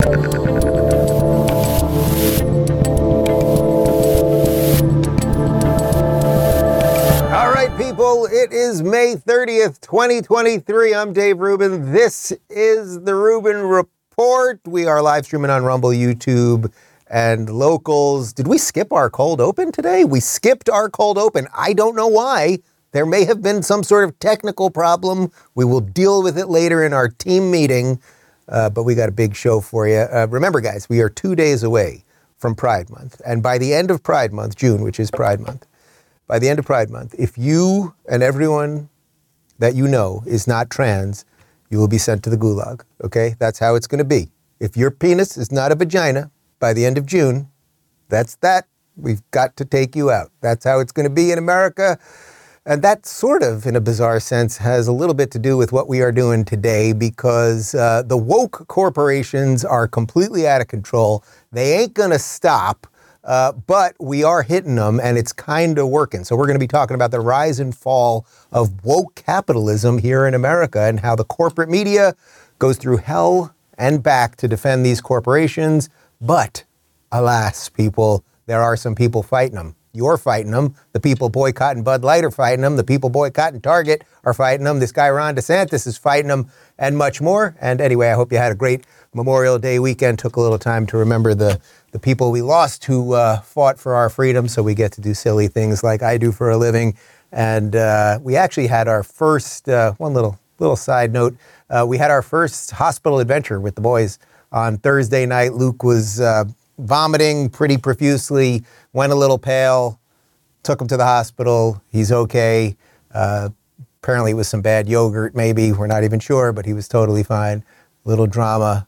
All right, people, it is May 30th, 2023. I'm Dave Rubin. This is the Rubin Report. We are live streaming on Rumble, YouTube, and Locals. Did we skip our cold open today? We skipped our cold open. I don't know why. There may have been some sort of technical problem. We will deal with it later in our team meeting. But we got a big show for you. Remember, guys, we are 2 days away from Pride Month. And by the end of Pride Month, June, which is Pride Month, by the end of Pride Month, if you and everyone that you know is not trans, you will be sent to the gulag, okay? That's how it's going to be. If your penis is not a vagina by the end of June, that's that. We've got to take you out. That's how it's going to be in America. And that sort of, in a bizarre sense, has a little bit to do with what we are doing today, because the woke corporations are completely out of control. They ain't going to stop, but we are hitting them, and it's kind of working. So we're going to be talking about the rise and fall of woke capitalism here in America and how the corporate media goes through hell and back to defend these corporations. But alas, people, there are some people fighting them. You're fighting them. The people boycotting Bud Light are fighting them. The people boycotting Target are fighting them. This guy Ron DeSantis is fighting them, and much more. And anyway, I hope you had a great Memorial Day weekend. Took a little time to remember the people we lost who fought for our freedom, so we get to do silly things like I do for a living. And we actually had our first, one little side note, we had our first hospital adventure with the boys on Thursday night. Luke was vomiting pretty profusely, went a little pale, took him to the hospital. He's okay. Apparently it was some bad yogurt, maybe. We're not even sure, but he was totally fine. Little drama,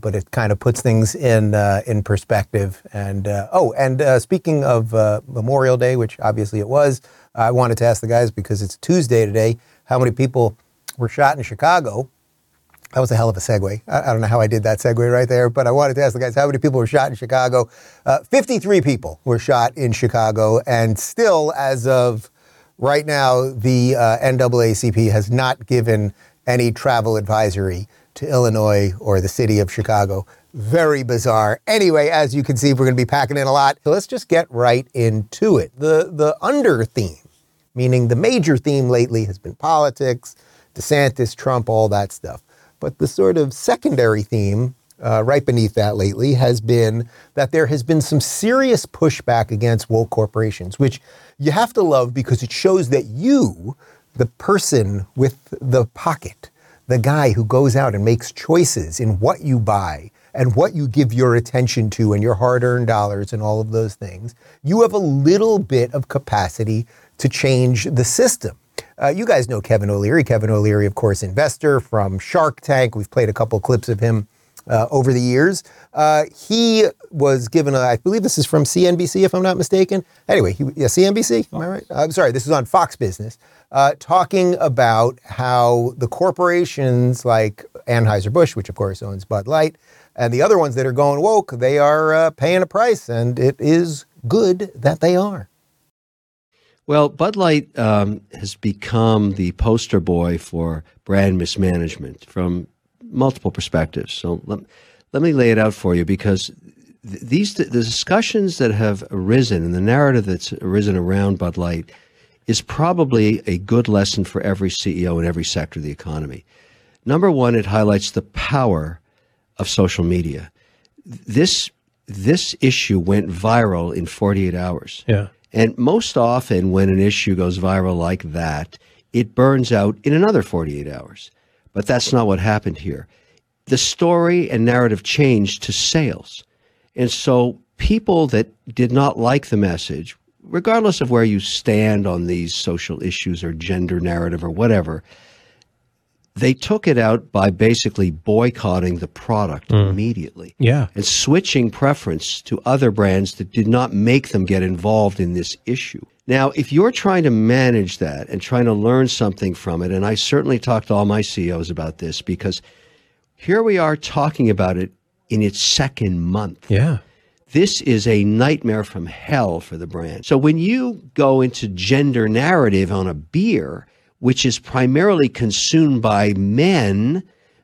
but it kind of puts things in perspective. And speaking of Memorial Day, which obviously it was, I wanted to ask the guys, because it's Tuesday today, how many people were shot in Chicago? That was a hell of a segue. I don't know how I did that segue right there, but I wanted to ask the guys how many people were shot in Chicago. 53 people were shot in Chicago, and still, as of right now, the NAACP has not given any travel advisory to Illinois or the city of Chicago. Very bizarre. Anyway, as you can see, we're going to be packing in a lot. So let's just get right into it. The under theme, meaning the major theme lately, has been politics, DeSantis, Trump, all that stuff. But the sort of secondary theme right beneath that lately has been that there has been some serious pushback against woke corporations, which you have to love, because it shows that you, the person with the pocket, the guy who goes out and makes choices in what you buy and what you give your attention to and your hard-earned dollars and all of those things, you have a little bit of capacity to change the system. You guys know Kevin O'Leary. Kevin O'Leary, of course, investor from Shark Tank. We've played a couple clips of him over the years. He was given, I believe this is from CNBC, if I'm not mistaken. Anyway, CNBC, am I right? I'm sorry, this is on Fox Business, talking about how the corporations like Anheuser-Busch, which of course owns Bud Light, and the other ones that are going woke, they are paying a price, and it is good that they are. Well, Bud Light has become the poster boy for brand mismanagement from multiple perspectives. So let me lay it out for you, because the discussions that have arisen and the narrative that's arisen around Bud Light is probably a good lesson for every CEO in every sector of the economy. Number one, it highlights the power of social media. This issue went viral in 48 hours. Yeah. And most often when an issue goes viral like that, it burns out in another 48 hours. But that's not what happened here. The story and narrative changed to sales. And so people that did not like the message, regardless of where you stand on these social issues or gender narrative or whatever, They took it out by basically boycotting the product immediately. Yeah. And switching preference to other brands that did not make them get involved in this issue. Now, if you're trying to manage that and trying to learn something from it, and I certainly talked to all my CEOs about this, because here we are talking about it in its second month. Yeah. This is a nightmare from hell for the brand. So when you go into gender narrative on a beer, which is primarily consumed by men,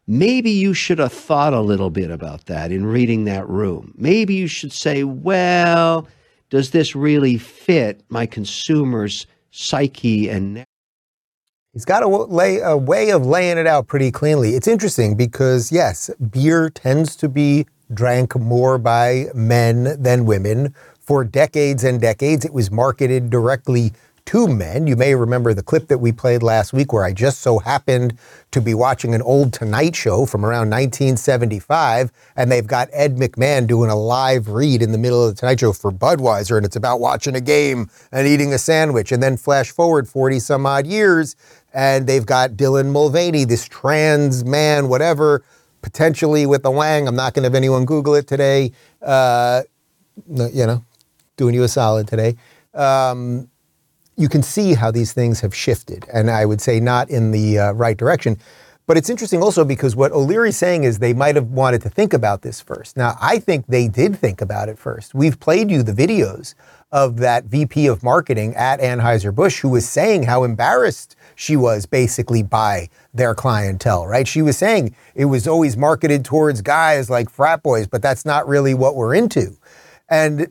maybe you should have thought a little bit about that in reading that room. Maybe you should say, well, does this really fit my consumer's psyche? And he's got a way of laying it out pretty cleanly. It's interesting because, yes, beer tends to be drank more by men than women. For decades and decades, it was marketed directly to men. You may remember the clip that we played last week where I just so happened to be watching an old Tonight Show from around 1975, and they've got Ed McMahon doing a live read in the middle of the Tonight Show for Budweiser, and it's about watching a game and eating a sandwich. And then flash forward 40 some odd years, and they've got Dylan Mulvaney, this trans man, whatever, potentially with a wang. I'm not going to have anyone Google it today. You know, doing you a solid today. You can see how these things have shifted, and I would say not in the right direction. But it's interesting also because what O'Leary's saying is they might have wanted to think about this first. Now, I think they did think about it first. We've played you the videos of that VP of marketing at Anheuser-Busch who was saying how embarrassed she was basically by their clientele, right? She was saying it was always marketed towards guys like frat boys, but that's not really what we're into. And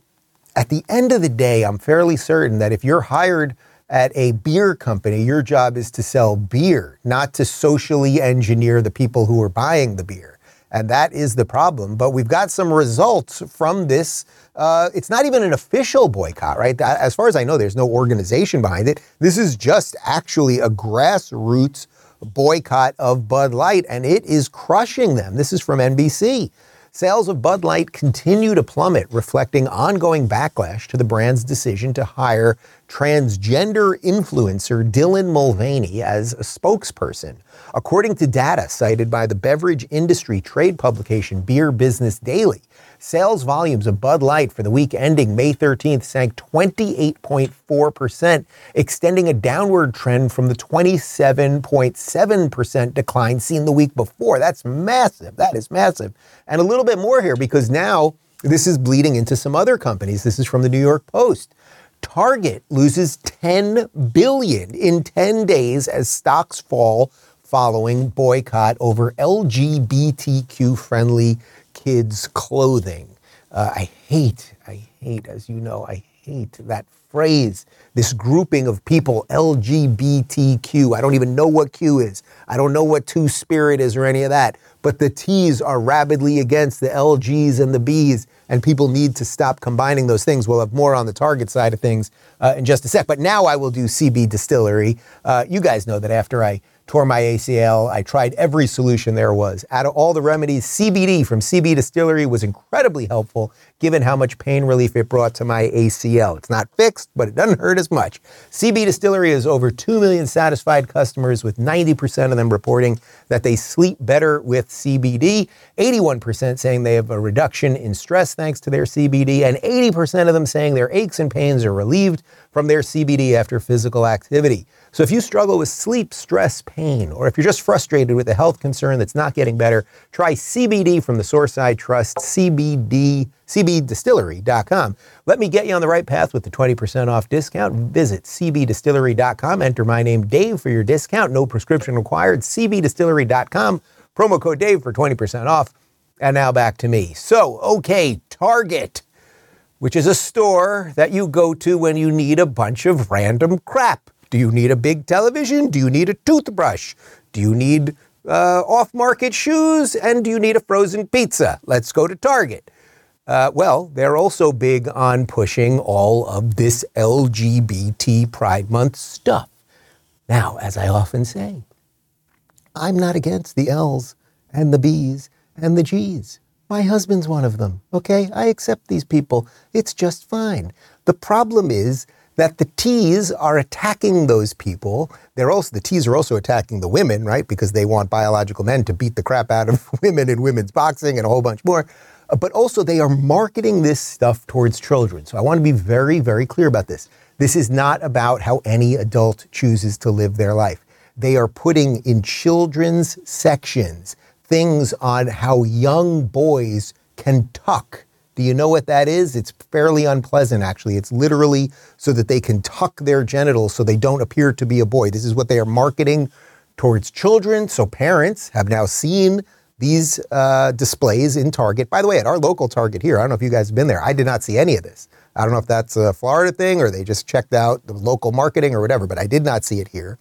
at the end of the day, I'm fairly certain that if you're hired at a beer company, your job is to sell beer, not to socially engineer the people who are buying the beer. And that is the problem. But we've got some results from this. It's not even an official boycott, right? As far as I know, there's no organization behind it. This is just actually a grassroots boycott of Bud Light, and it is crushing them. This is from NBC. Sales of Bud Light continue to plummet, reflecting ongoing backlash to the brand's decision to hire transgender influencer Dylan Mulvaney as a spokesperson. According to data cited by the beverage industry trade publication Beer Business Daily, sales volumes of Bud Light for the week ending May 13th sank 28.4%, extending a downward trend from the 27.7% decline seen the week before. That's massive. That is massive. And a little bit more here, because now this is bleeding into some other companies. This is from the New York Post. Target loses $10 billion in 10 days as stocks fall following boycott over LGBTQ-friendly kids' clothing. I hate, as you know, I hate that phrase, this grouping of people, LGBTQ. I don't even know what Q is. I don't know what two-spirit is or any of that. But the T's are rabidly against the LGs and the Bs, and people need to stop combining those things. We'll have more on the Target side of things in just a sec. But now I will do CB Distillery. You guys know that after I tore my ACL, I tried every solution there was. Out of all the remedies, CBD from CB Distillery was incredibly helpful given how much pain relief it brought to my ACL. It's not fixed, but it doesn't hurt as much. CB Distillery has over 2 million satisfied customers, with 90% of them reporting that they sleep better with CBD, 81% saying they have a reduction in stress thanks to their CBD, and 80% of them saying their aches and pains are relieved from their CBD after physical activity. So if you struggle with sleep, stress, pain, or if you're just frustrated with a health concern that's not getting better, try CBD from the source I trust, CBDistillery.com. Let me get you on the right path with the 20% off discount. Visit CBDistillery.com. Enter my name, Dave, for your discount. No prescription required. CBDistillery.com. Promo code Dave for 20% off. And now back to me. So, okay, Target, which is a store that you go to when you need a bunch of random crap. Do you need a big television? Do you need a toothbrush? Do you need off-market shoes? And do you need a frozen pizza? Let's go to Target. Well, they're also big on pushing all of this LGBT Pride Month stuff. Now, as I often say, I'm not against the L's and the B's and the G's. My husband's one of them, okay? I accept these people. It's just fine. The problem is that the T's are attacking those people. They're also, the T's are also attacking the women, right? Because they want biological men to beat the crap out of women in women's boxing and a whole bunch more. But also they are marketing this stuff towards children. So I want to be very, very clear about this. This is not about how any adult chooses to live their life. They are putting in children's sections things on how young boys can tuck. Do you know what that is? It's fairly unpleasant, actually. It's literally so that they can tuck their genitals so they don't appear to be a boy. This is what they are marketing towards children. So parents have now seen these displays in Target. By the way, at our local Target here, I don't know if you guys have been there. I did not see any of this. I don't know if that's a Florida thing or they just checked out the local marketing or whatever, but I did not see it here.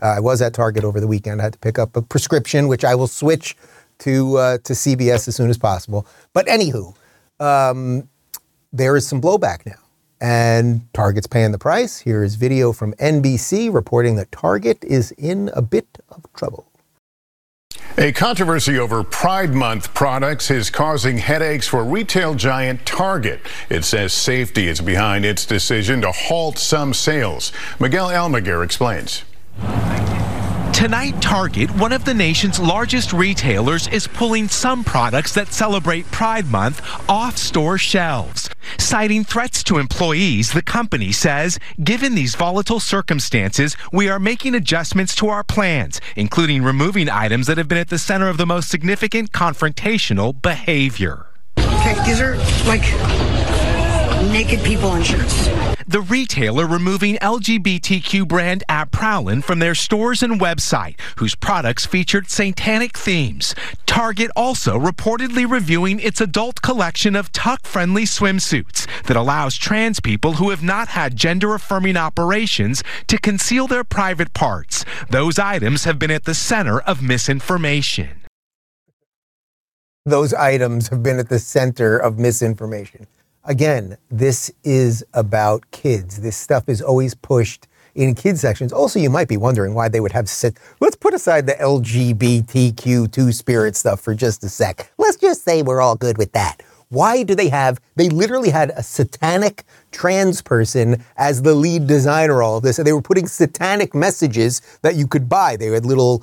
I was at Target over the weekend. I had to pick up a prescription, which I will switch to CBS as soon as possible. But anywho, there is some blowback now, and Target's paying the price. Here is video from NBC reporting that Target is in a bit of trouble. A controversy over Pride Month products is causing headaches for retail giant Target. It says safety is behind its decision to halt some sales. Miguel Almaguer explains. Tonight, Target, one of the nation's largest retailers, is pulling some products that celebrate Pride Month off store shelves. Citing threats to employees, the company says, given these volatile circumstances, we are making adjustments to our plans, including removing items that have been at the center of the most significant confrontational behavior. Okay, these are like naked people in shirts. The retailer removing LGBTQ brand Prowlin from their stores and website, whose products featured satanic themes. Target also reportedly reviewing its adult collection of tuck-friendly swimsuits that allows trans people who have not had gender-affirming operations to conceal their private parts. Those items have been at the center of misinformation. Those items have been at the center of misinformation. Again, this is about kids. This stuff is always pushed in kids sections. Also, you might be wondering why they would have said, let's put aside the LGBTQ two-spirit stuff for just a sec. Let's just say we're all good with that. Why do they have, they literally had a satanic trans person as the lead designer, all of this, and they were putting satanic messages that you could buy. They had little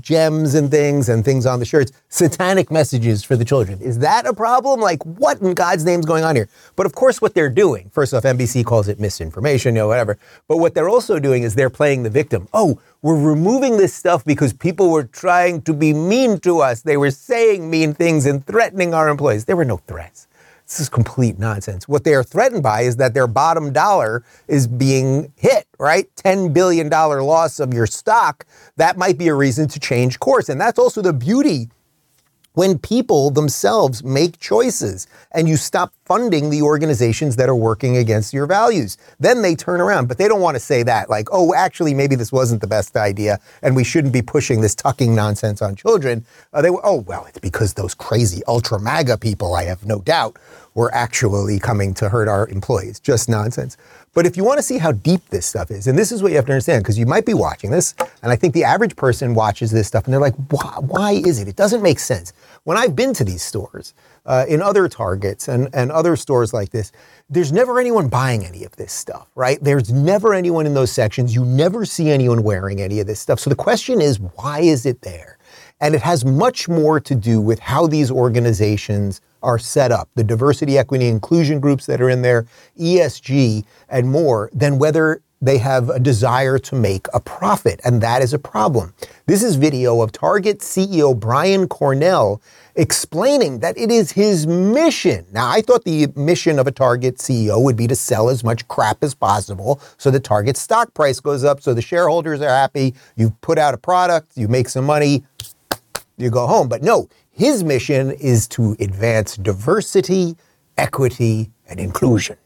gems and things on the shirts, satanic messages for the children. Is that a problem? Like, what in God's name's going on here? But of course what they're doing, first off, NBC calls it misinformation, you know, whatever. But what they're also doing is they're playing the victim. Oh, we're removing this stuff because people were trying to be mean to us. They were saying mean things and threatening our employees. There were no threats. This is complete nonsense. What they are threatened by is that their bottom dollar is being hit, right? $10 billion loss of your stock. That might be a reason to change course. And that's also the beauty when people themselves make choices and you stop funding the organizations that are working against your values. Then they turn around, but they don't want to say that, like, oh, actually, maybe this wasn't the best idea and we shouldn't be pushing this tucking nonsense on children. Well, it's because those crazy ultra MAGA people, I have no doubt, were actually coming to hurt our employees. Just nonsense. But if you want to see how deep this stuff is, and this is what you have to understand, because you might be watching this, and I think the average person watches this stuff and they're like, why is it? It doesn't make sense. When I've been to these stores, in other Targets and other stores like this, there's never anyone buying any of this stuff, right? There's never anyone in those sections. You never see anyone wearing any of this stuff. So the question is, why is it there? And it has much more to do with how these organizations are set up, the diversity, equity, inclusion groups that are in there, ESG, and more, than whether they have a desire to make a profit. And that is a problem. This is video of Target CEO Brian Cornell explaining that it is his mission. Now, I thought the mission of a Target CEO would be to sell as much crap as possible so the Target stock price goes up, so the shareholders are happy, you put out a product, you make some money, you go home. But no, his mission is to advance diversity, equity, and inclusion.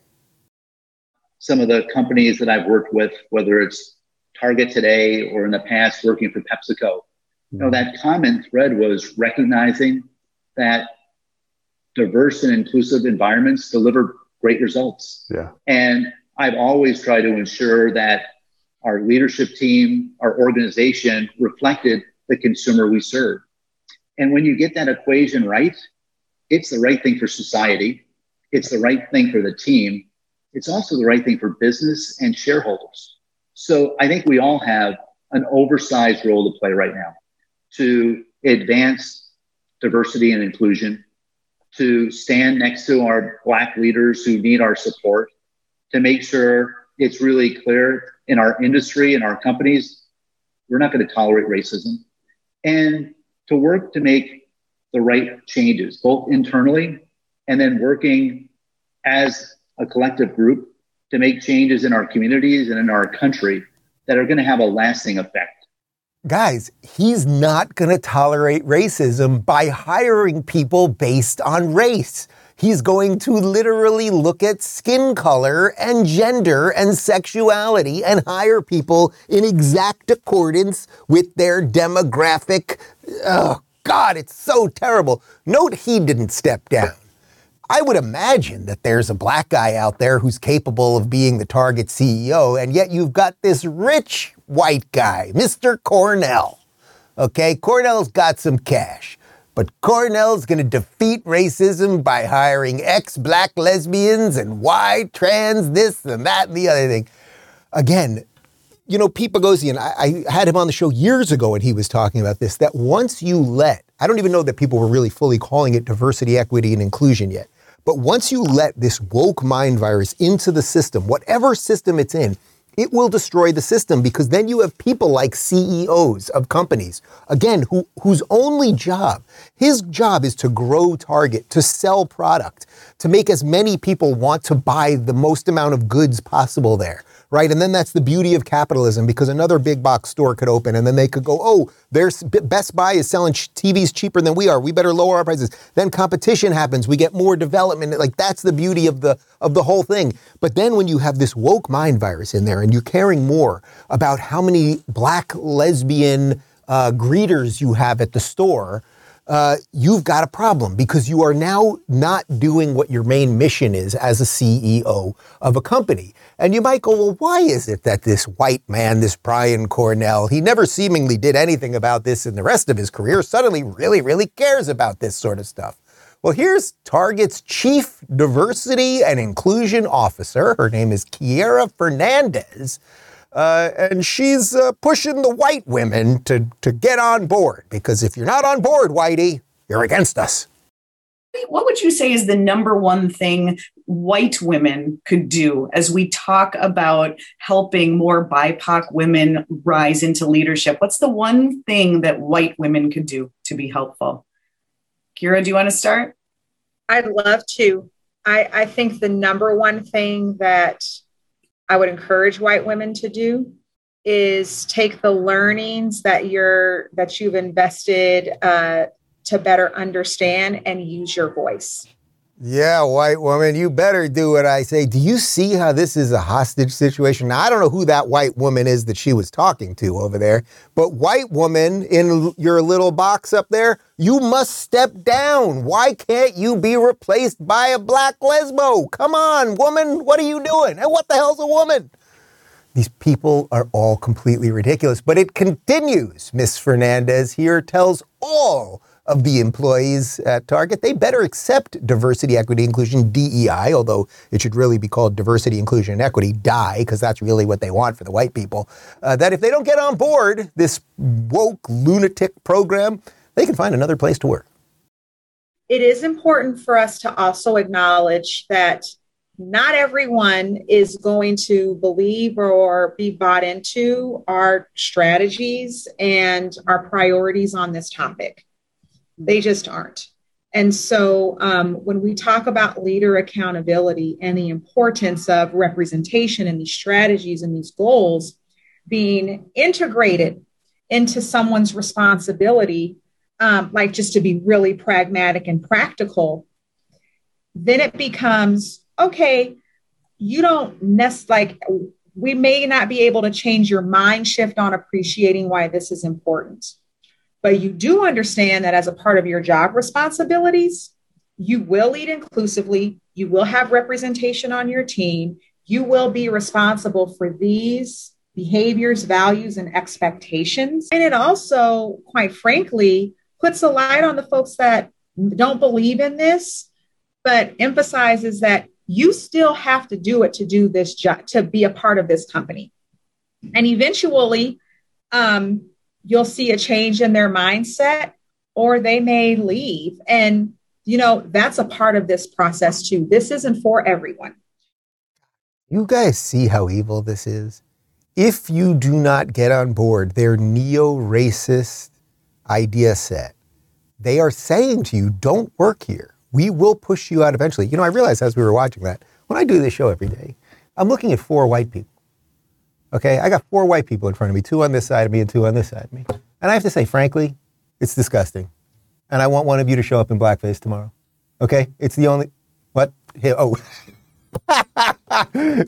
Some of the companies that I've worked with, whether it's Target today or in the past working for PepsiCo, you know, that common thread was recognizing that diverse and inclusive environments deliver great results. Yeah. And I've always tried to ensure that our leadership team, our organization reflected the consumer we serve. And when you get that equation right, it's the right thing for society. It's the right thing for the team. it's also the right thing for business and shareholders. So I think we all have an oversized role to play right now to advance diversity and inclusion, to stand next to our Black leaders who need our support, to make sure it's really clear in our industry and in our companies, we're not going to tolerate racism, and to work to make the right changes, both internally and then working as a collective group to make changes in our communities and in our country that are going to have a lasting effect. Guys, he's not going to tolerate racism by hiring people based on race. He's going to literally look at skin color and gender and sexuality and hire people in exact accordance with their demographic. Oh, God, it's so terrible. Note he didn't step down. I would imagine that there's a Black guy out there who's capable of being the Target CEO, and yet you've got this rich white guy, Mr. Cornell. Okay, Cornell's got some cash, but Cornell's going to defeat racism by hiring ex-Black lesbians and Y trans, this and that and the other thing. Again, you know, Pete Boghossian, I had him on the show years ago and he was talking about this, that once you let, I don't even know that people were really fully calling it diversity, equity, and inclusion yet. But once you let this woke mind virus into the system, whatever system it's in, it will destroy the system, because then you have people like CEOs of companies, again, whose only job, his job is to grow Target, to sell product, to make as many people want to buy the most amount of goods possible there, right? And then that's the beauty of capitalism, because another big box store could open and then they could go, oh, there's Best Buy is selling TVs cheaper than we are. We better lower our prices. Then competition happens. We get more development. Like, that's the beauty of the whole thing. But then when you have this woke mind virus in there, and you're caring more about how many Black lesbian greeters you have at the store, you've got a problem, because you are now not doing what your main mission is as a CEO of a company. And you might go, well, why is it that this white man, this Brian Cornell, he never seemingly did anything about this in the rest of his career, suddenly really, really cares about this sort of stuff? Well, here's Target's chief diversity and inclusion officer. Her name is Kiara Fernandez, and she's pushing the white women to get on board, because if you're not on board, whitey, you're against us. What would you say is the number one thing white women could do as we talk about helping more BIPOC women rise into leadership? What's the one thing that white women could do to be helpful? Kiara, do you want to start? I'd love to. I think the number one thing that I would encourage white women to do is take the learnings that you've invested to better understand and use your voice. Yeah, white woman, you better do what I say. Do you see how this is a hostage situation? Now, I don't know who that white woman is that she was talking to over there, but white woman in your little box up there, you must step down. Why can't you be replaced by a Black lesbo? Come on, woman, what are you doing? And what the hell's a woman? These people are all completely ridiculous, but it continues. Ms. Fernandez here tells all of the employees at Target, they better accept diversity, equity, inclusion, DEI, although it should really be called diversity, inclusion, and equity, DEI, because that's really what they want for the white people, that if they don't get on board this woke lunatic program, they can find another place to work. It is important for us to also acknowledge that not everyone is going to believe or be bought into our strategies and our priorities on this topic. They just aren't. And so when we talk about leader accountability and the importance of representation and these strategies and these goals being integrated into someone's responsibility, like just to be really pragmatic and practical, then it becomes, okay, you don't necessarily, like, we may not be able to change your mind shift on appreciating why this is important. But you do understand that as a part of your job responsibilities, you will lead inclusively, you will have representation on your team, you will be responsible for these behaviors, values, and expectations. And it also, quite frankly, puts a light on the folks that don't believe in this, but emphasizes that you still have to do it to do this job, to be a part of this company. And eventually you'll see a change in their mindset, or they may leave. And, you know, that's a part of this process too. This isn't for everyone. You guys see how evil this is? If you do not get on board their neo-racist idea set, they are saying to you, don't work here. We will push you out eventually. You know, I realized as we were watching that, when I do this show every day, I'm looking at four white people. Okay, I got four white people in front of me, two on this side of me and two on this side of me. And I have to say, frankly, it's disgusting. And I want one of you to show up in blackface tomorrow. Okay, it's the only, what? Hey, oh,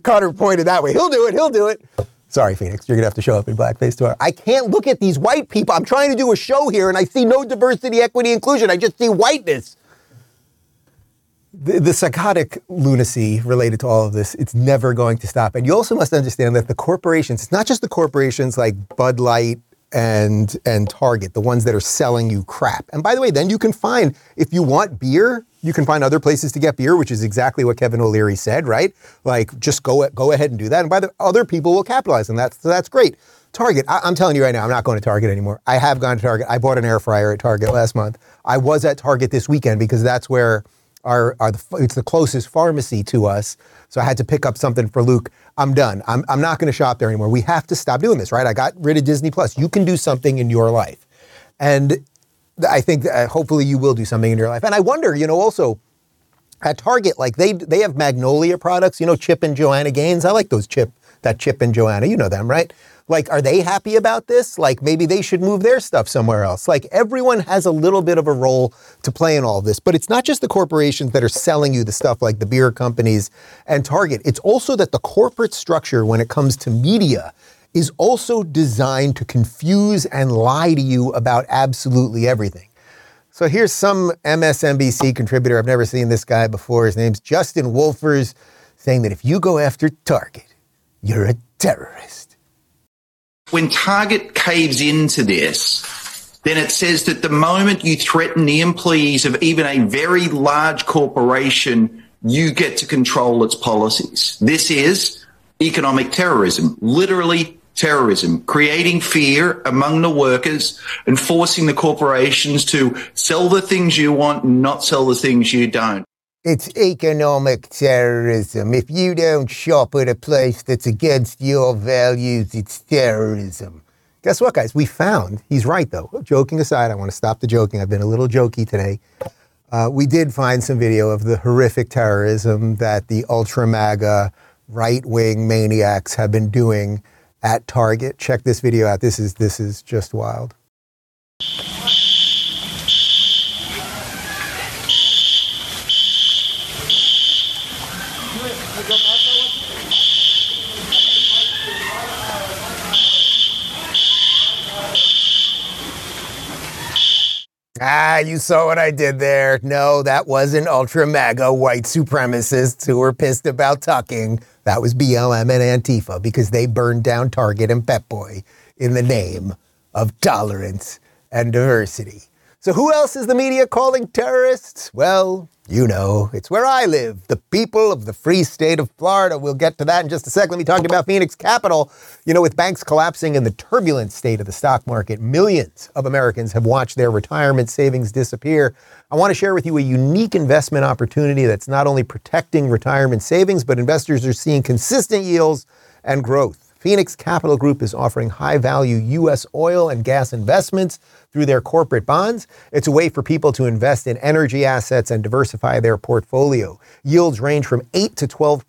Connor pointed that way. He'll do it, he'll do it. Sorry, Phoenix, you're gonna have to show up in blackface tomorrow. I can't look at these white people. I'm trying to do a show here and I see no diversity, equity, inclusion. I just see whiteness. The psychotic lunacy related to all of this, it's never going to stop. And you also must understand that the corporations, it's not just the corporations like Bud Light and Target, the ones that are selling you crap. And by the way, then you can find, if you want beer, you can find other places to get beer, which is exactly what Kevin O'Leary said, right? Like, just go ahead and do that. And by the way, other people will capitalize on that. So that's great. Target, I'm telling you right now, I'm not going to Target anymore. I have gone to Target. I bought an air fryer at Target last month. I was at Target this weekend because that's where... it's the closest pharmacy to us. So I had to pick up something for Luke. I'm done. I'm not going to shop there anymore. We have to stop doing this, right? I got rid of Disney Plus. You can do something in your life. And I think that hopefully you will do something in your life. And I wonder, you know, also at Target, like they have Magnolia products, you know, Chip and Joanna Gaines. I like those Chip and Joanna, you know them, right? Like, are they happy about this? Like, maybe they should move their stuff somewhere else. Like, everyone has a little bit of a role to play in all this. But it's not just the corporations that are selling you the stuff like the beer companies and Target. It's also that the corporate structure, when it comes to media, is also designed to confuse and lie to you about absolutely everything. So here's some MSNBC contributor. I've never seen this guy before. His name's Justin Wolfers, saying that if you go after Target, you're a terrorist. When Target caves into this, then it says that the moment you threaten the employees of even a very large corporation, you get to control its policies. This is economic terrorism, literally terrorism, creating fear among the workers and forcing the corporations to sell the things you want and not sell the things you don't. It's economic terrorism. If you don't shop at a place that's against your values, it's terrorism. Guess what, guys? We found, he's right, though. Joking aside, I want to stop the joking. I've been a little jokey today. We did find some video of the horrific terrorism that the ultra-MAGA right-wing maniacs have been doing at Target. Check this video out. This is just wild. Ah, you saw what I did there. No, that wasn't ultra-MAGA white supremacists who were pissed about tucking. That was BLM and Antifa because they burned down Target and Pep Boy in the name of tolerance and diversity. So who else is the media calling terrorists? Well, you know, it's where I live, the people of the free state of Florida. We'll get to that in just a second. Let me talk about Phoenix Capital. You know, with banks collapsing and the turbulent state of the stock market, millions of Americans have watched their retirement savings disappear. I want to share with you a unique investment opportunity that's not only protecting retirement savings, but investors are seeing consistent yields and growth. Phoenix Capital Group is offering high-value U.S. oil and gas investments through their corporate bonds. It's a way for people to invest in energy assets and diversify their portfolio. Yields range from 8 to 12%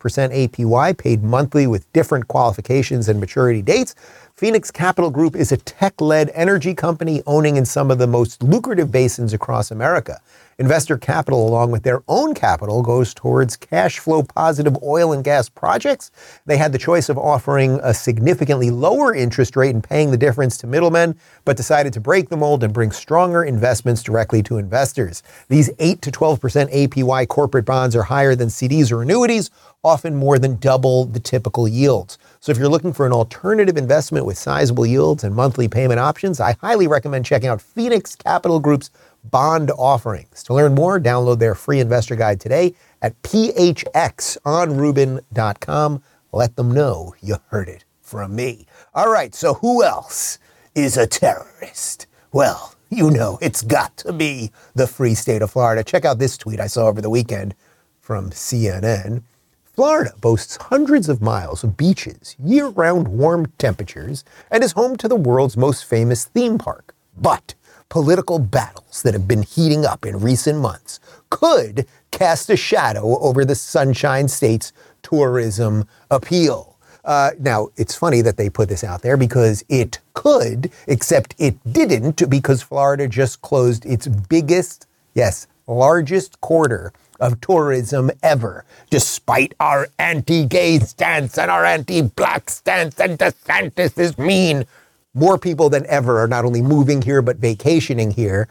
APY, paid monthly with different qualifications and maturity dates. Phoenix Capital Group is a tech-led energy company owning in some of the most lucrative basins across America. Investor capital, along with their own capital, goes towards cash flow positive oil and gas projects. They had the choice of offering a significantly lower interest rate and paying the difference to middlemen, but decided to break the mold and bring stronger investments directly to investors. These 8 to 12% APY corporate bonds are higher than CDs or annuities, often more than double the typical yields. So if you're looking for an alternative investment with sizable yields and monthly payment options, I highly recommend checking out Phoenix Capital Group's bond offerings. To learn more, download their free investor guide today at PHX on Rubin.com. Let them know you heard it from me. All right, so who else is a terrorist? Well, you know, it's got to be the free state of Florida. Check out this tweet I saw over the weekend from CNN. Florida boasts hundreds of miles of beaches, year-round warm temperatures, and is home to the world's most famous theme park. But political battles that have been heating up in recent months could cast a shadow over the Sunshine State's tourism appeal. Now, it's funny that they put this out there because it could, except it didn't, because Florida just closed its biggest, yes, largest quarter of tourism ever, despite our anti-gay stance and our anti-black stance, and DeSantis is mean. More people than ever are not only moving here, but vacationing here.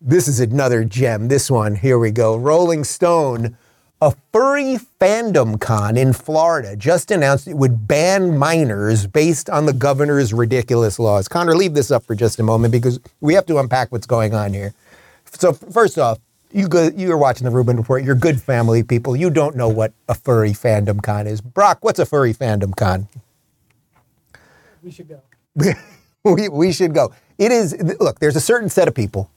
This is another gem. This one, here we go. Rolling Stone, a furry fandom con in Florida just announced it would ban minors based on the governor's ridiculous laws. Connor, leave this up for just a moment because we have to unpack what's going on here. So first off, you're watching the Rubin Report. You're good family people. You don't know what a furry fandom con is. Brock, what's a furry fandom con? We should go. we should go. It is, look, there's a certain set of people.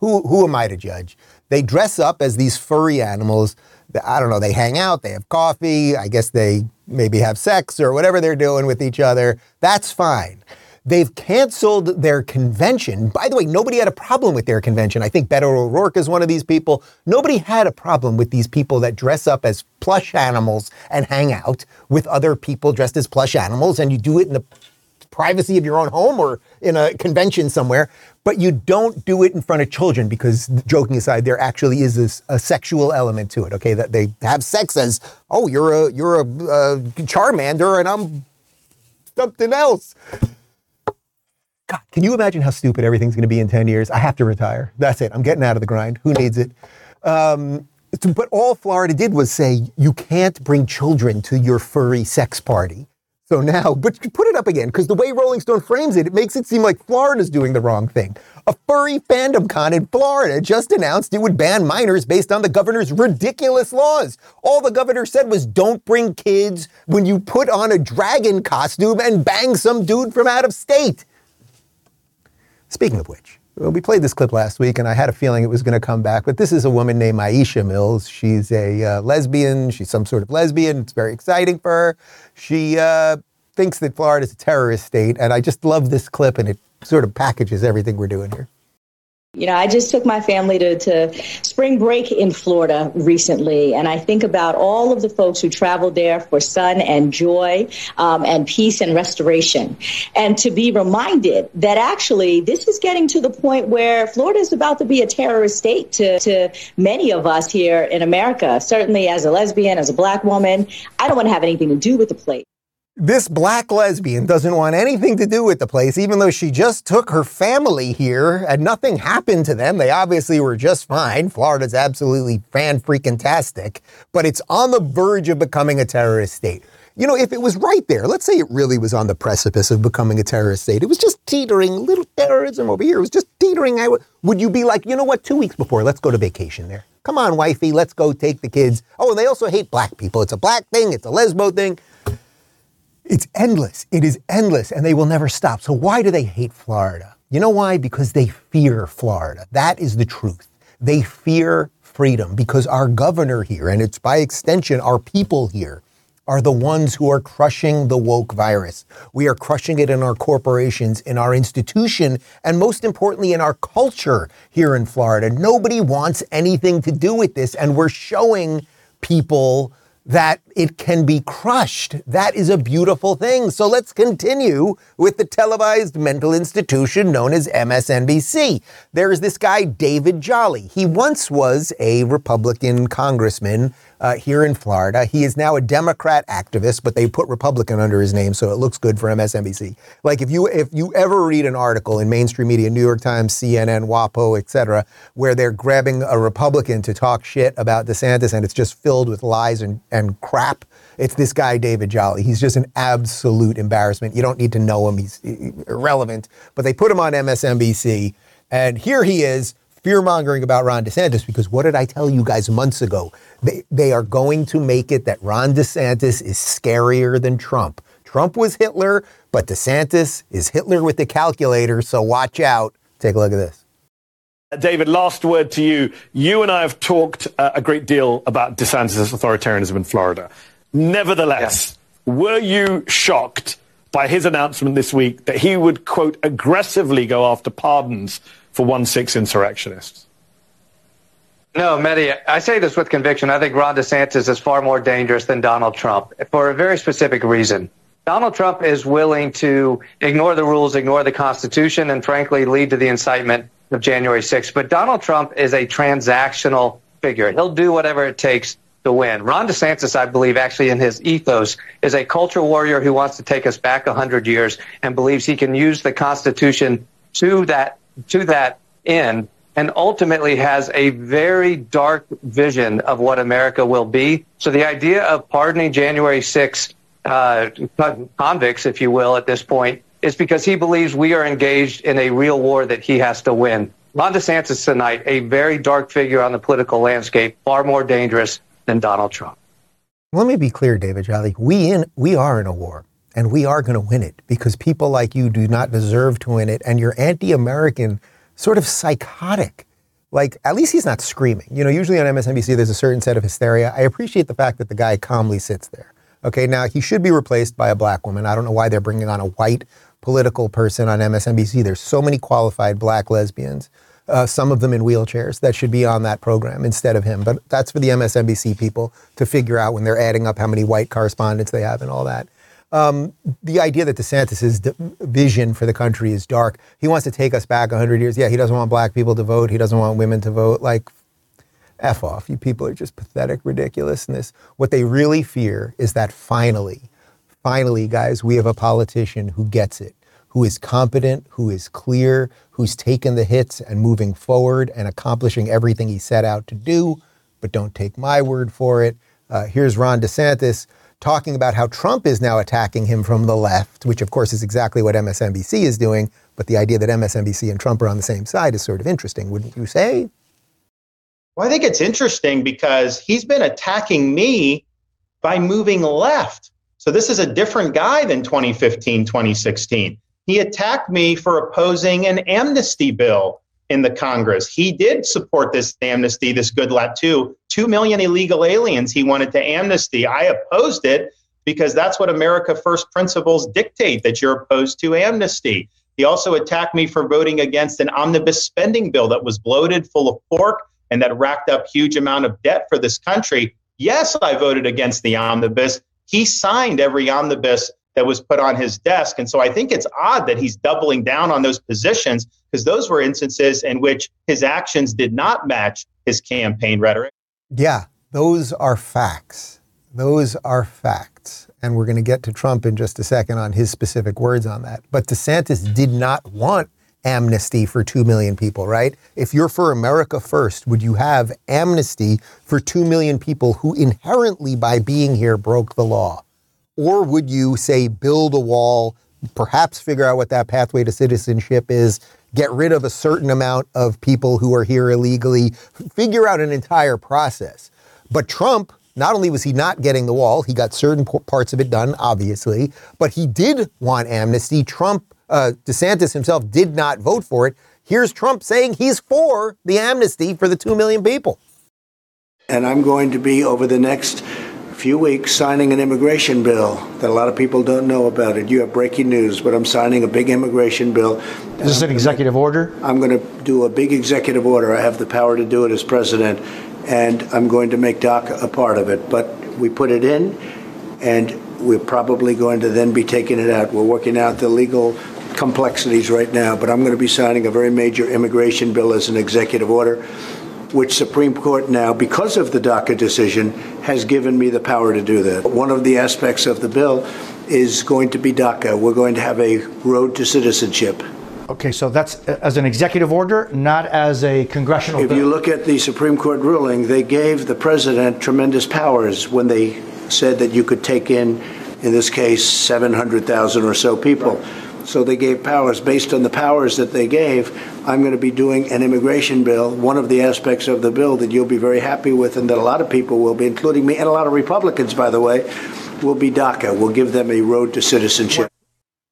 Who am I to judge? They dress up as these furry animals. I don't know, they hang out, they have coffee. I guess they maybe have sex or whatever they're doing with each other. That's fine. They've canceled their convention. By the way, nobody had a problem with their convention. I think Beto O'Rourke is one of these people. Nobody had a problem with these people that dress up as plush animals and hang out with other people dressed as plush animals, and you do it in the privacy of your own home or in a convention somewhere, but you don't do it in front of children because, joking aside, there actually is a sexual element to it, okay? That they have sex as, oh, you're a Charmander and I'm something else. God, can you imagine how stupid everything's going to be in 10 years? I have to retire. That's it. I'm getting out of the grind. Who needs it? But all Florida did was say, you can't bring children to your furry sex party. So now, but put it up again, because the way Rolling Stone frames it, it makes it seem like Florida's doing the wrong thing. A furry fandom con in Florida just announced it would ban minors based on the governor's ridiculous laws. All the governor said was, don't bring kids when you put on a dragon costume and bang some dude from out of state. Speaking of which, we played this clip last week and I had a feeling it was going to come back, but this is a woman named Aisha Mills. She's a lesbian. She's some sort of lesbian. It's very exciting for her. She thinks that Florida is a terrorist state, and I just love this clip, and it sort of packages everything we're doing here. You know, I just took my family to spring break in Florida recently, and I think about all of the folks who traveled there for sun and joy and peace and restoration, and to be reminded that actually this is getting to the point where Florida is about to be a terrorist state to many of us here in America. Certainly as a lesbian, as a black woman, I don't want to have anything to do with the place. This black lesbian doesn't want anything to do with the place, even though she just took her family here and nothing happened to them. They obviously were just fine. Florida's absolutely fan-freaking-tastic, but it's on the verge of becoming a terrorist state. You know, if it was right there, let's say it really was on the precipice of becoming a terrorist state. It was just teetering, little terrorism over here. It was just teetering. Would you be like, you know what, 2 weeks before, let's go to vacation there. Come on, wifey, let's go take the kids. Oh, and they also hate black people. It's a black thing. It's a lesbo thing. It's endless. It is endless, and they will never stop. So why do they hate Florida? You know why? Because they fear Florida. That is the truth. They fear freedom because our governor here, and it's by extension our people here, are the ones who are crushing the woke virus. We are crushing it in our corporations, in our institution, and most importantly, in our culture here in Florida. Nobody wants anything to do with this, and we're showing people that it can be crushed. That is a beautiful thing. So let's continue with the televised mental institution known as MSNBC. There is this guy, David Jolly. He once was a Republican congressman here in Florida. He is now a Democrat activist, but they put Republican under his name, so it looks good for MSNBC. Like if you ever read an article in mainstream media, New York Times, CNN, WAPO, etc., where they're grabbing a Republican to talk shit about DeSantis and it's just filled with lies and crap, it's this guy, David Jolly. He's just an absolute embarrassment. You don't need to know him. He's irrelevant. But they put him on MSNBC, and here he is, fear-mongering about Ron DeSantis, because what did I tell you guys months ago? They are going to make it that Ron DeSantis is scarier than Trump. Trump was Hitler, but DeSantis is Hitler with the calculator, so watch out. Take a look at this. David, last word to you. You and I have talked a great deal about DeSantis' authoritarianism in Florida. Nevertheless, were you shocked by his announcement this week that he would, quote, aggressively go after pardons for 1-6 insurrectionists? No, Mehdi, I say this with conviction. I think Ron DeSantis is far more dangerous than Donald Trump for a very specific reason. Donald Trump is willing to ignore the rules, ignore the Constitution, and frankly lead to the incitement of January 6th. But Donald Trump is a transactional figure. He'll do whatever it takes to win. Ron DeSantis, I believe, actually in his ethos, is a culture warrior who wants to take us back 100 years and believes he can use the Constitution to that end, and ultimately has a very dark vision of what America will be. So the idea of pardoning January 6th convicts, if you will, at this point, is because he believes we are engaged in a real war that he has to win. Ron DeSantis tonight, a very dark figure on the political landscape, far more dangerous than Donald Trump. Let me be clear, David Jolly. We are in a war, and we are going to win it, because people like you do not deserve to win it, and you're anti-American, sort of psychotic. Like, at least he's not screaming. You know, usually on MSNBC, there's a certain set of hysteria. I appreciate the fact that the guy calmly sits there. Okay, now he should be replaced by a black woman. I don't know why they're bringing on a white political person on MSNBC. There's so many qualified black lesbians, some of them in wheelchairs, that should be on that program instead of him. But that's for the MSNBC people to figure out when they're adding up how many white correspondents they have and all that. The idea that DeSantis' vision for the country is dark. He wants to take us back 100 years. Yeah, he doesn't want black people to vote. He doesn't want women to vote. Like, F off. You people are just pathetic, ridiculousness. What they really fear is that finally, guys, we have a politician who gets it, who is competent, who is clear, who's taken the hits and moving forward and accomplishing everything he set out to do. But don't take my word for it. Here's Ron DeSantis talking about how Trump is now attacking him from the left, which of course is exactly what MSNBC is doing. But the idea that MSNBC and Trump are on the same side is sort of interesting, wouldn't you say? Well, I think it's interesting because he's been attacking me by moving left. So this is a different guy than 2015, 2016. He attacked me for opposing an amnesty bill in the Congress. He did support this amnesty, this good lot too. 2 million illegal aliens he wanted to amnesty. I opposed it because that's what America First principles dictate, that you're opposed to amnesty. He also attacked me for voting against an omnibus spending bill that was bloated, full of pork, and that racked up huge amount of debt for this country. Yes, I voted against the omnibus. He signed every omnibus that was put on his desk. And so I think it's odd that he's doubling down on those positions, because those were instances in which his actions did not match his campaign rhetoric. Yeah, those are facts. Those are facts. And we're going to get to Trump in just a second on his specific words on that. But DeSantis did not want amnesty for 2 million people, right? If you're for America First, would you have amnesty for 2 million people who inherently by being here broke the law? Or would you say build a wall, perhaps figure out what that pathway to citizenship is, get rid of a certain amount of people who are here illegally, figure out an entire process? But Trump, not only was he not getting the wall, he got certain parts of it done, obviously, but he did want amnesty. DeSantis himself did not vote for it. Here's Trump saying he's for the amnesty for the 2 million people. And I'm going to be, over the next few weeks, signing an immigration bill that a lot of people don't know about. It. You have breaking news, but I'm signing a big immigration bill. Is this an executive order? I'm going to do a big executive order. I have the power to do it as president, and I'm going to make DACA a part of it. But we put it in, and we're probably going to then be taking it out. We're working out the legal complexities right now, but I'm going to be signing a very major immigration bill as an executive order, which Supreme Court now, because of the DACA decision, has given me the power to do that. One of the aspects of the bill is going to be DACA. We're going to have a road to citizenship. Okay, so that's as an executive order, not as a congressional bill. If you look at the Supreme Court ruling, they gave the president tremendous powers when they said that you could take in this case, 700,000 or so people. Right. so they gave powers. Based on the powers that they gave, I'm going to be doing an immigration bill, one of the aspects of the bill that you'll be very happy with and that a lot of people will be, including me, and a lot of Republicans, by the way, will be DACA. We'll give them a road to citizenship.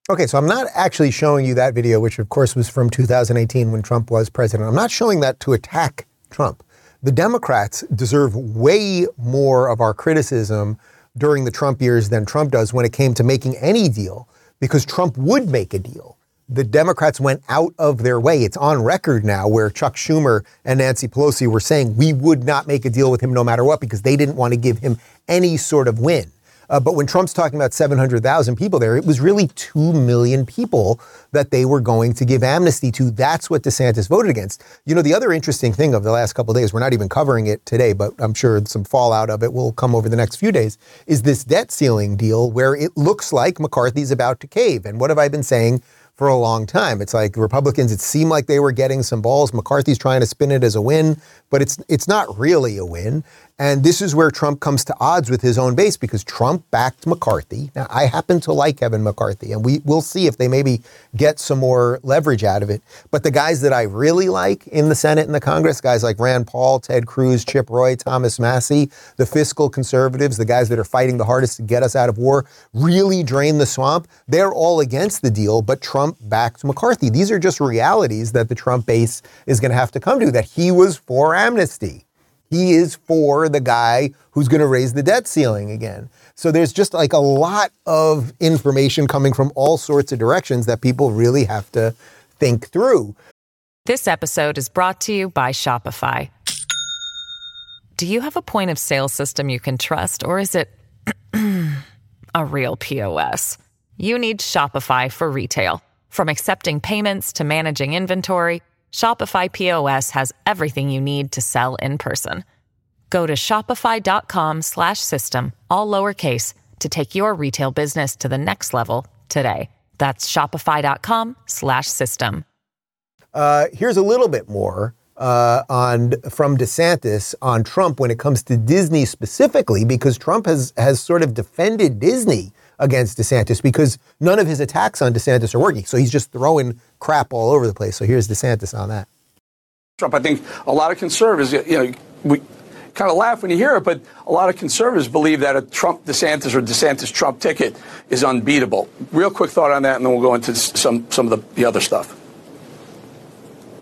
Okay, so I'm not actually showing you that video, which of course was from 2018 when Trump was president. I'm not showing that to attack Trump. The Democrats deserve way more of our criticism during the Trump years than Trump does when it came to making any deal, because Trump would make a deal. The Democrats went out of their way. It's on record now where Chuck Schumer and Nancy Pelosi were saying we would not make a deal with him no matter what because they didn't want to give him any sort of win. But when Trump's talking about 700,000 people there, it was really 2 million people that they were going to give amnesty to. That's what DeSantis voted against. You know, the other interesting thing of the last couple of days, we're not even covering it today, but I'm sure some fallout of it will come over the next few days, is this debt ceiling deal where it looks like McCarthy's about to cave. And what have I been saying for a long time? It's like Republicans, it seemed like they were getting some balls. McCarthy's trying to spin it as a win, but it's not really a win. And this is where Trump comes to odds with his own base because Trump backed McCarthy. Now, I happen to like Kevin McCarthy, and we'll see if they maybe get some more leverage out of it. But the guys that I really like in the Senate and the Congress, guys like Rand Paul, Ted Cruz, Chip Roy, Thomas Massie, the fiscal conservatives, the guys that are fighting the hardest to get us out of war, really drain the swamp. They're all against the deal, but Trump backed McCarthy. These are just realities that the Trump base is going to have to come to, that he was for amnesty. He is for the guy who's going to raise the debt ceiling again. So there's just like a lot of information coming from all sorts of directions that people really have to think through. This episode is brought to you by Shopify. Do you have a point of sale system you can trust, or is it a real POS? You need Shopify for retail. From accepting payments to managing inventory, Shopify POS has everything you need to sell in person. Go to shopify.com/system, all lowercase, to take your retail business to the next level today. That's shopify.com/system. Here's a little bit more from DeSantis on Trump when it comes to Disney specifically, because Trump has sort of defended Disney against DeSantis because none of his attacks on DeSantis are working. So he's just throwing crap all over the place. So here's DeSantis on that. Trump, I think a lot of conservatives, you know, we kind of laugh when you hear it, but a lot of conservatives believe that a Trump-DeSantis or DeSantis-Trump ticket is unbeatable. Real quick thought on that, and then we'll go into some of the other stuff.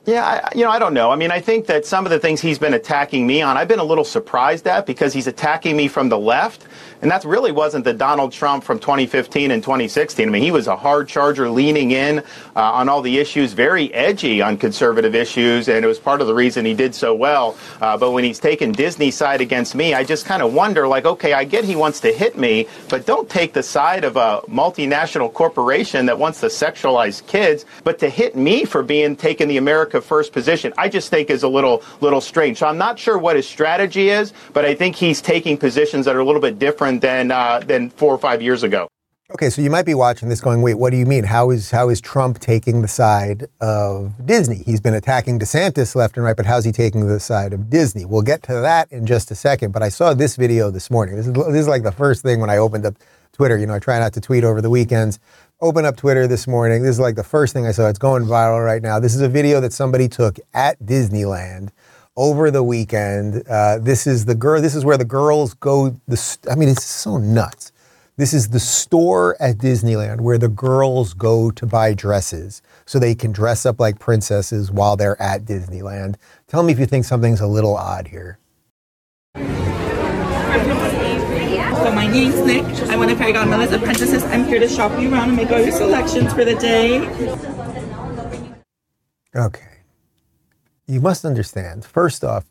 Yeah, I don't know. I mean, I think that some of the things he's been attacking me on, I've been a little surprised at because he's attacking me from the left. And that really wasn't the Donald Trump from 2015 and 2016. I mean, he was a hard charger leaning in on all the issues, very edgy on conservative issues. And it was part of the reason he did so well. But when he's taken Disney's side against me, I just kind of wonder, like, OK, I get he wants to hit me, but don't take the side of a multinational corporation that wants to sexualize kids. But to hit me for being taken the America first position, I just think is a little strange. So I'm not sure what his strategy is, but I think he's taking positions that are a little bit different than 4 or 5 years ago. Okay, so you might be watching this going, wait, what do you mean? How is Trump taking the side of Disney? He's been attacking DeSantis left and right, but how's he taking the side of Disney? We'll get to that in just a second, but I saw this video this morning. This is like the first thing when I opened up Twitter. You know, I try not to tweet over the weekends. Open up Twitter this morning. This is like the first thing I saw. It's going viral right now. This is a video that somebody took at Disneyland over the weekend. This is the girl. This is where the girls go. It's so nuts. This is the store at Disneyland where the girls go to buy dresses so they can dress up like princesses while they're at Disneyland. Tell me if you think something's a little odd here. So my name's Nick. I'm one of Fairy Godmother's apprentices. I'm here to shop you around and make all your selections for the day. Okay. You must understand, first off,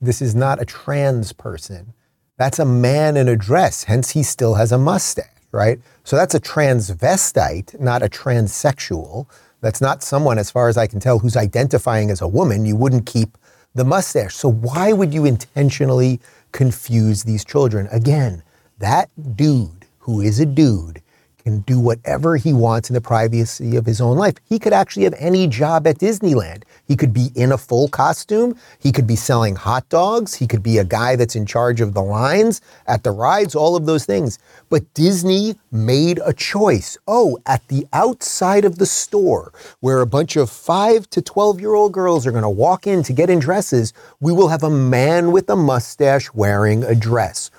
this is not a trans person. That's a man in a dress, hence he still has a mustache, right? So that's a transvestite, not a transsexual. That's not someone, as far as I can tell, who's identifying as a woman. You wouldn't keep the mustache. So why would you intentionally confuse these children? Again, that dude, who is a dude, can do whatever he wants in the privacy of his own life. He could actually have any job at Disneyland. He could be in a full costume. He could be selling hot dogs. He could be a guy that's in charge of the lines at the rides, all of those things. But Disney made a choice. Oh, at the outside of the store where a bunch of 5 to 12-year-old girls are going to walk in to get in dresses, we will have a man with a mustache wearing a dress.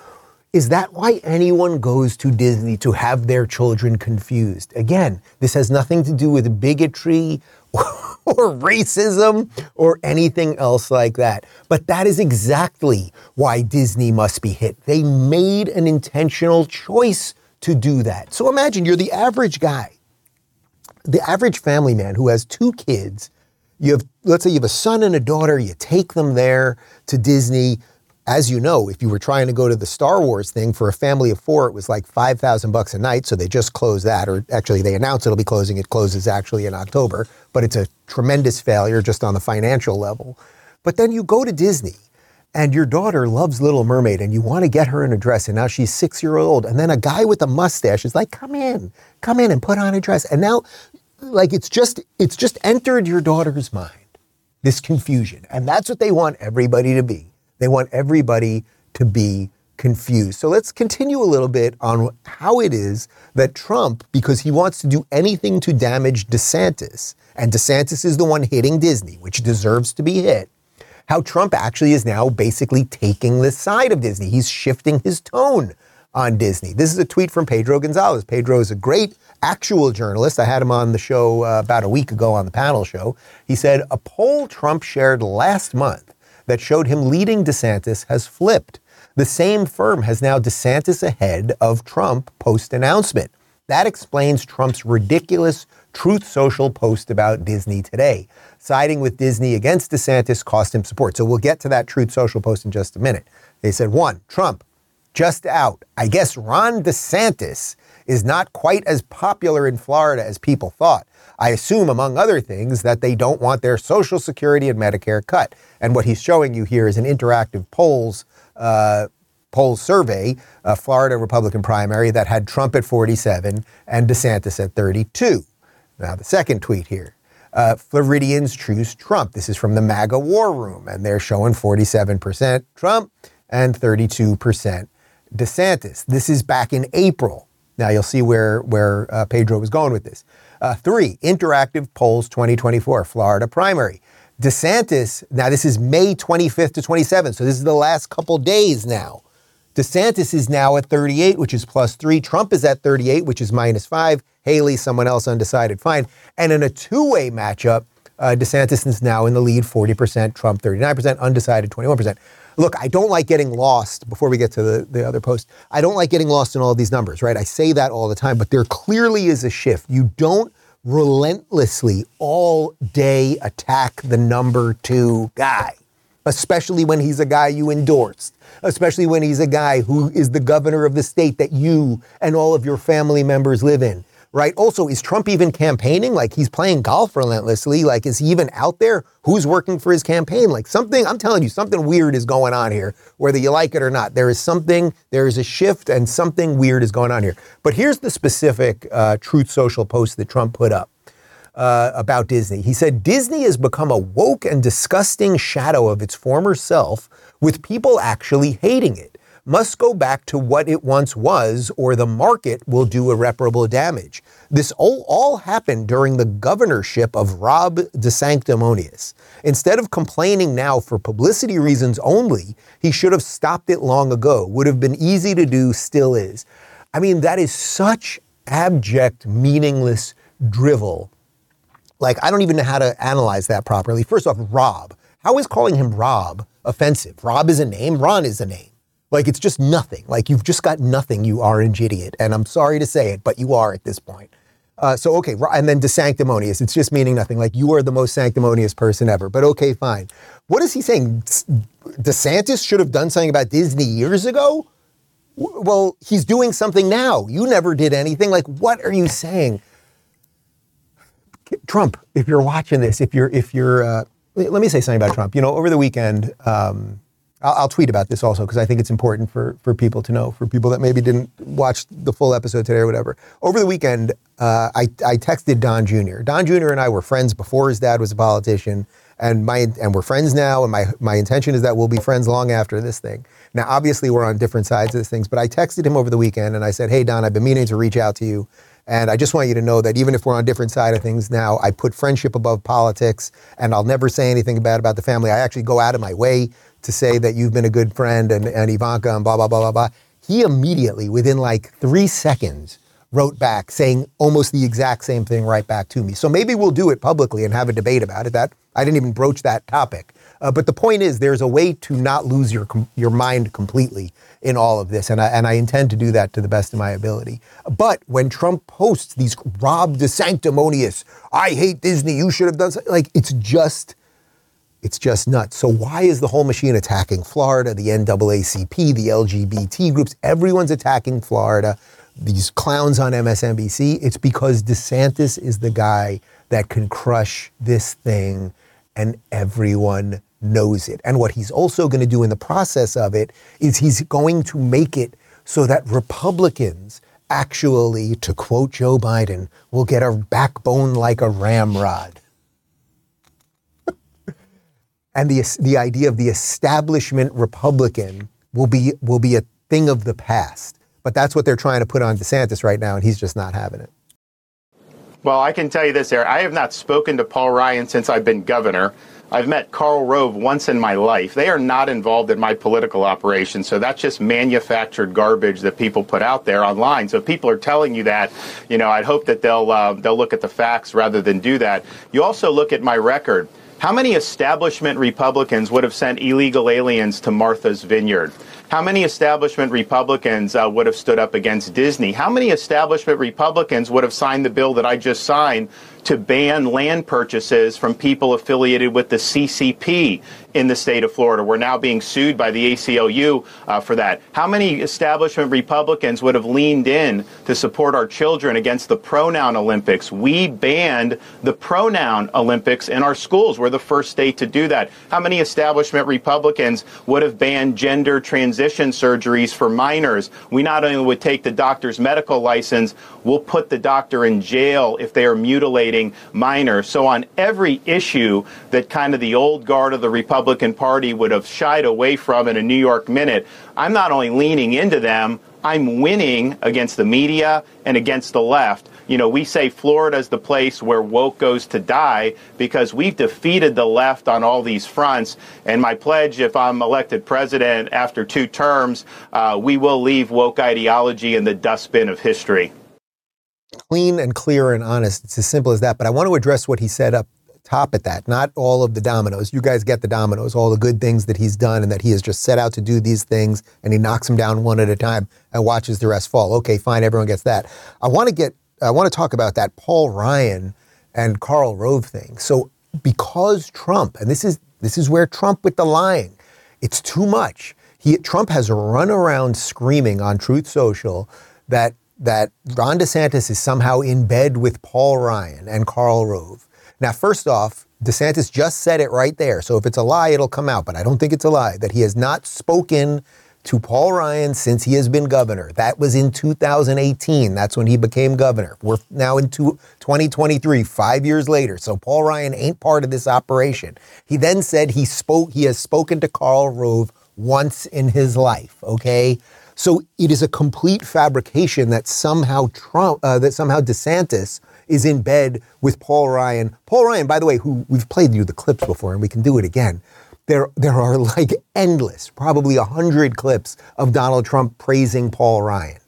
Is that why anyone goes to Disney, to have their children confused? Again, this has nothing to do with bigotry or racism or anything else like that. But that is exactly why Disney must be hit. They made an intentional choice to do that. So imagine you're the average guy, the average family man who has 2 kids. You have, let's say you have a son and a daughter. You take them there to Disney. As you know, if you were trying to go to the Star Wars thing for a family of 4, it was like $5,000 a night, so they just closed that, or actually they announced it'll be closing. It closes actually in October, but it's a tremendous failure just on the financial level. But then you go to Disney, and your daughter loves Little Mermaid, and you want to get her in a dress, and now she's 6 years old, and then a guy with a mustache is like, come in and put on a dress. And now, like, it's just entered your daughter's mind, this confusion, and that's what they want everybody to be. They want everybody to be confused. So let's continue a little bit on how it is that Trump, because he wants to do anything to damage DeSantis, and DeSantis is the one hitting Disney, which deserves to be hit, how Trump actually is now basically taking the side of Disney. He's shifting his tone on Disney. This is a tweet from Pedro Gonzalez. Pedro is a great actual journalist. I had him on the show about a week ago on the panel show. He said, a poll Trump shared last month that showed him leading DeSantis has flipped. The same firm has now DeSantis ahead of Trump post-announcement. That explains Trump's ridiculous Truth Social post about Disney today. Siding with Disney against DeSantis cost him support. So we'll get to that Truth Social post in just a minute. They said, 1, Trump, just out. I guess Ron DeSantis is not quite as popular in Florida as people thought. I assume, among other things, that they don't want their Social Security and Medicare cut. And what he's showing you here is an interactive poll survey, a Florida Republican primary that had Trump at 47 and DeSantis at 32. Now, the second tweet here, Floridians choose Trump. This is from the MAGA War Room, and they're showing 47% Trump and 32% DeSantis. This is back in April. Now, you'll see where Pedro was going with this. 3, interactive polls 2024, Florida primary. DeSantis, now this is May 25th to 27th, so this is the last couple days now. DeSantis is now at 38, which is +3. Trump is at 38, which is -5. Haley, someone else undecided, fine. And in a two-way matchup, DeSantis is now in the lead, 40%, Trump 39%, undecided 21%. Look, I don't like getting lost, before we get to the other post, I don't like getting lost in all these numbers, right? I say that all the time, but there clearly is a shift. You don't relentlessly all day attack the #2 guy, especially when he's a guy you endorsed, especially when he's a guy who is the governor of the state that you and all of your family members live in, right? Also, is Trump even campaigning? Like, he's playing golf relentlessly. Like, is he even out there? Who's working for his campaign? Like, something, I'm telling you, something weird is going on here, whether you like it or not. There is something, there is a shift, and something weird is going on here. But here's the specific Truth Social post that Trump put up about Disney. He said, Disney has become a woke and disgusting shadow of its former self, with people actually hating it. Must go back to what it once was, or the market will do irreparable damage. This all happened during the governorship of Rob DeSanctimonious. Instead of complaining now for publicity reasons only, he should have stopped it long ago. Would have been easy to do, still is. I mean, that is such abject, meaningless drivel. Like, I don't even know how to analyze that properly. First off, Rob. How is calling him Rob offensive? Rob is a name, Ron is a name. Like, it's just nothing. Like, you've just got nothing, you orange idiot. And I'm sorry to say it, but you are at this point. So, okay, and then DeSanctimonious. It's just meaning nothing. Like, you are the most sanctimonious person ever. But okay, fine. What is he saying? DeSantis should have done something about Disney years ago? Well, he's doing something now. You never did anything. Like, what are you saying? Trump, if you're watching this, let me say something about Trump. You know, over the weekend, I'll tweet about this also because I think it's important for people to know, for people that maybe didn't watch the full episode today or whatever. Over the weekend, I texted Don Jr. Don Jr. and I were friends before his dad was a politician, and we're friends now, and my intention is that we'll be friends long after this thing. Now, obviously, we're on different sides of these things, but I texted him over the weekend, and I said, hey, Don, I've been meaning to reach out to you. And I just want you to know that even if we're on different side of things now, I put friendship above politics, and I'll never say anything bad about the family. I actually go out of my way to say that you've been a good friend, and Ivanka, and blah, blah, blah, blah, blah. He immediately, within like 3 seconds, wrote back saying almost the exact same thing right back to me. So maybe we'll do it publicly and have a debate about it. That I didn't even broach that topic. But the point is, there's a way to not lose your mind completely in all of this, and I intend to do that to the best of my ability. But when Trump posts these Rob DeSanctimonious, I hate Disney, you should have done something, like it's just nuts. So why is the whole machine attacking Florida, the NAACP, the LGBT groups? Everyone's attacking Florida, these clowns on MSNBC. It's because DeSantis is the guy that can crush this thing, and everyone knows it. And what he's also going to do in the process of it is he's going to make it so that Republicans actually, to quote Joe Biden, will get a backbone like a ramrod. And the idea of the establishment Republican will be a thing of the past. But that's what they're trying to put on DeSantis right now, and he's just not having it. Well, I can tell you this, Eric. I have not spoken to Paul Ryan since I've been governor. I've met Karl Rove once in my life. They are not involved in my political operations, so that's just manufactured garbage that people put out there online. So if people are telling you that, you know, I'd hope that they'll look at the facts rather than do that. You also look at my record. How many establishment Republicans would have sent illegal aliens to Martha's Vineyard? How many establishment Republicans would have stood up against Disney? How many establishment Republicans would have signed the bill that I just signed to ban land purchases from people affiliated with the CCP in the state of Florida? We're now being sued by the ACLU for that. How many establishment Republicans would have leaned in to support our children against the pronoun Olympics? We banned the pronoun Olympics in our schools. We're the first state to do that. How many establishment Republicans would have banned gender transition surgeries for minors? We not only would take the doctor's medical license, we'll put the doctor in jail if they are mutilating minor. So on every issue that kind of the old guard of the Republican Party would have shied away from in a New York minute, I'm not only leaning into them, I'm winning against the media and against the left. You know, we say Florida is the place where woke goes to die because we've defeated the left on all these fronts. And my pledge, if I'm elected president after 2 terms, we will leave woke ideology in the dustbin of history. Clean and clear and honest. It's as simple as that. But I want to address what he said up top at that, not all of the dominoes. You guys get the dominoes, all the good things that he's done and that he has just set out to do these things, and he knocks them down one at a time and watches the rest fall. Okay, fine. Everyone gets that. I want to talk about that Paul Ryan and Karl Rove thing. So because Trump, and this is where Trump with the lying, it's too much. Trump has run around screaming on Truth Social that Ron DeSantis is somehow in bed with Paul Ryan and Karl Rove. Now, first off, DeSantis just said it right there. So if it's a lie, it'll come out. But I don't think it's a lie that he has not spoken to Paul Ryan since he has been governor. That was in 2018. That's when he became governor. We're now into 2023, 5 years later. So Paul Ryan ain't part of this operation. He then said he has spoken to Karl Rove once in his life. Okay. So it is a complete fabrication that somehow DeSantis is in bed with Paul Ryan. Paul Ryan, by the way, who we've played you the clips before, and we can do it again. There are like endless, probably 100 clips of Donald Trump praising Paul Ryan.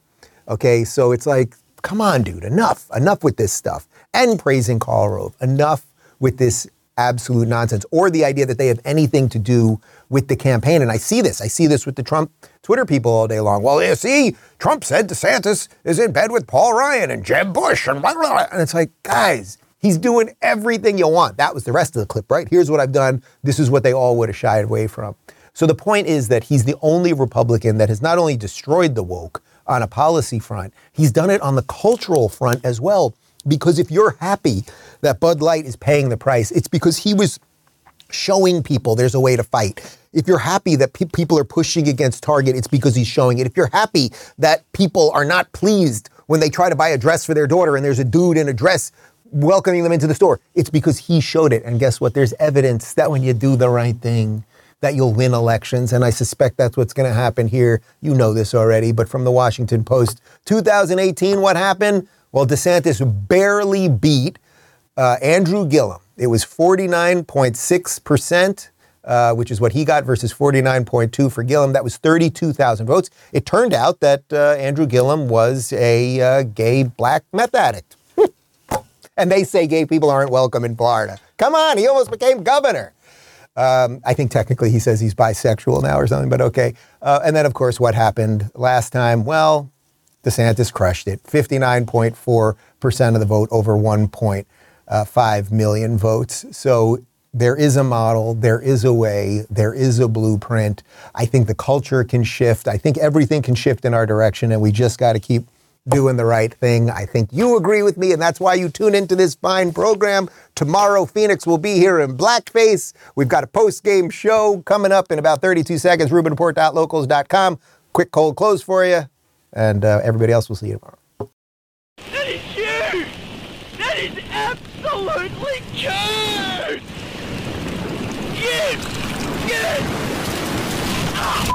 Okay, so it's like, come on, dude, enough with this stuff. And praising Karl Rove, enough with this absolute nonsense, or the idea that they have anything to do with the campaign. And I see this with the Trump Twitter people all day long. Well, you see, Trump said DeSantis is in bed with Paul Ryan and Jeb Bush and blah, blah, blah. And it's like, guys, he's doing everything you want. That was the rest of the clip, right? Here's what I've done. This is what they all would have shied away from. So the point is that he's the only Republican that has not only destroyed the woke on a policy front, he's done it on the cultural front as well. Because if you're happy that Bud Light is paying the price, it's because he was showing people there's a way to fight. If you're happy that people are pushing against Target, it's because he's showing it. If you're happy that people are not pleased when they try to buy a dress for their daughter and there's a dude in a dress welcoming them into the store, it's because he showed it. And guess what? There's evidence that when you do the right thing, that you'll win elections. And I suspect that's what's going to happen here. You know this already, but from the Washington Post, 2018, what happened? Well, DeSantis barely beat Andrew Gillum. It was 49.6%, which is what he got, versus 49.2 for Gillum. That was 32,000 votes. It turned out that Andrew Gillum was a gay black meth addict. And they say gay people aren't welcome in Florida. Come on, he almost became governor. I think technically he says he's bisexual now or something, but okay. And then, of course, what happened last time? Well, DeSantis crushed it. 59.4% of the vote over 1.5 million votes. So there is a model, there is a way, there is a blueprint. I think the culture can shift. I think everything can shift in our direction, and we just got to keep doing the right thing. I think you agree with me, and that's why you tune into this fine program. Tomorrow, Phoenix will be here in blackface. We've got a post-game show coming up in about 32 seconds, rubinreport.locals.com. Quick cold close for you, and everybody else will see you tomorrow. That is huge! That is absolutely huge! Yes! Yes! Oh.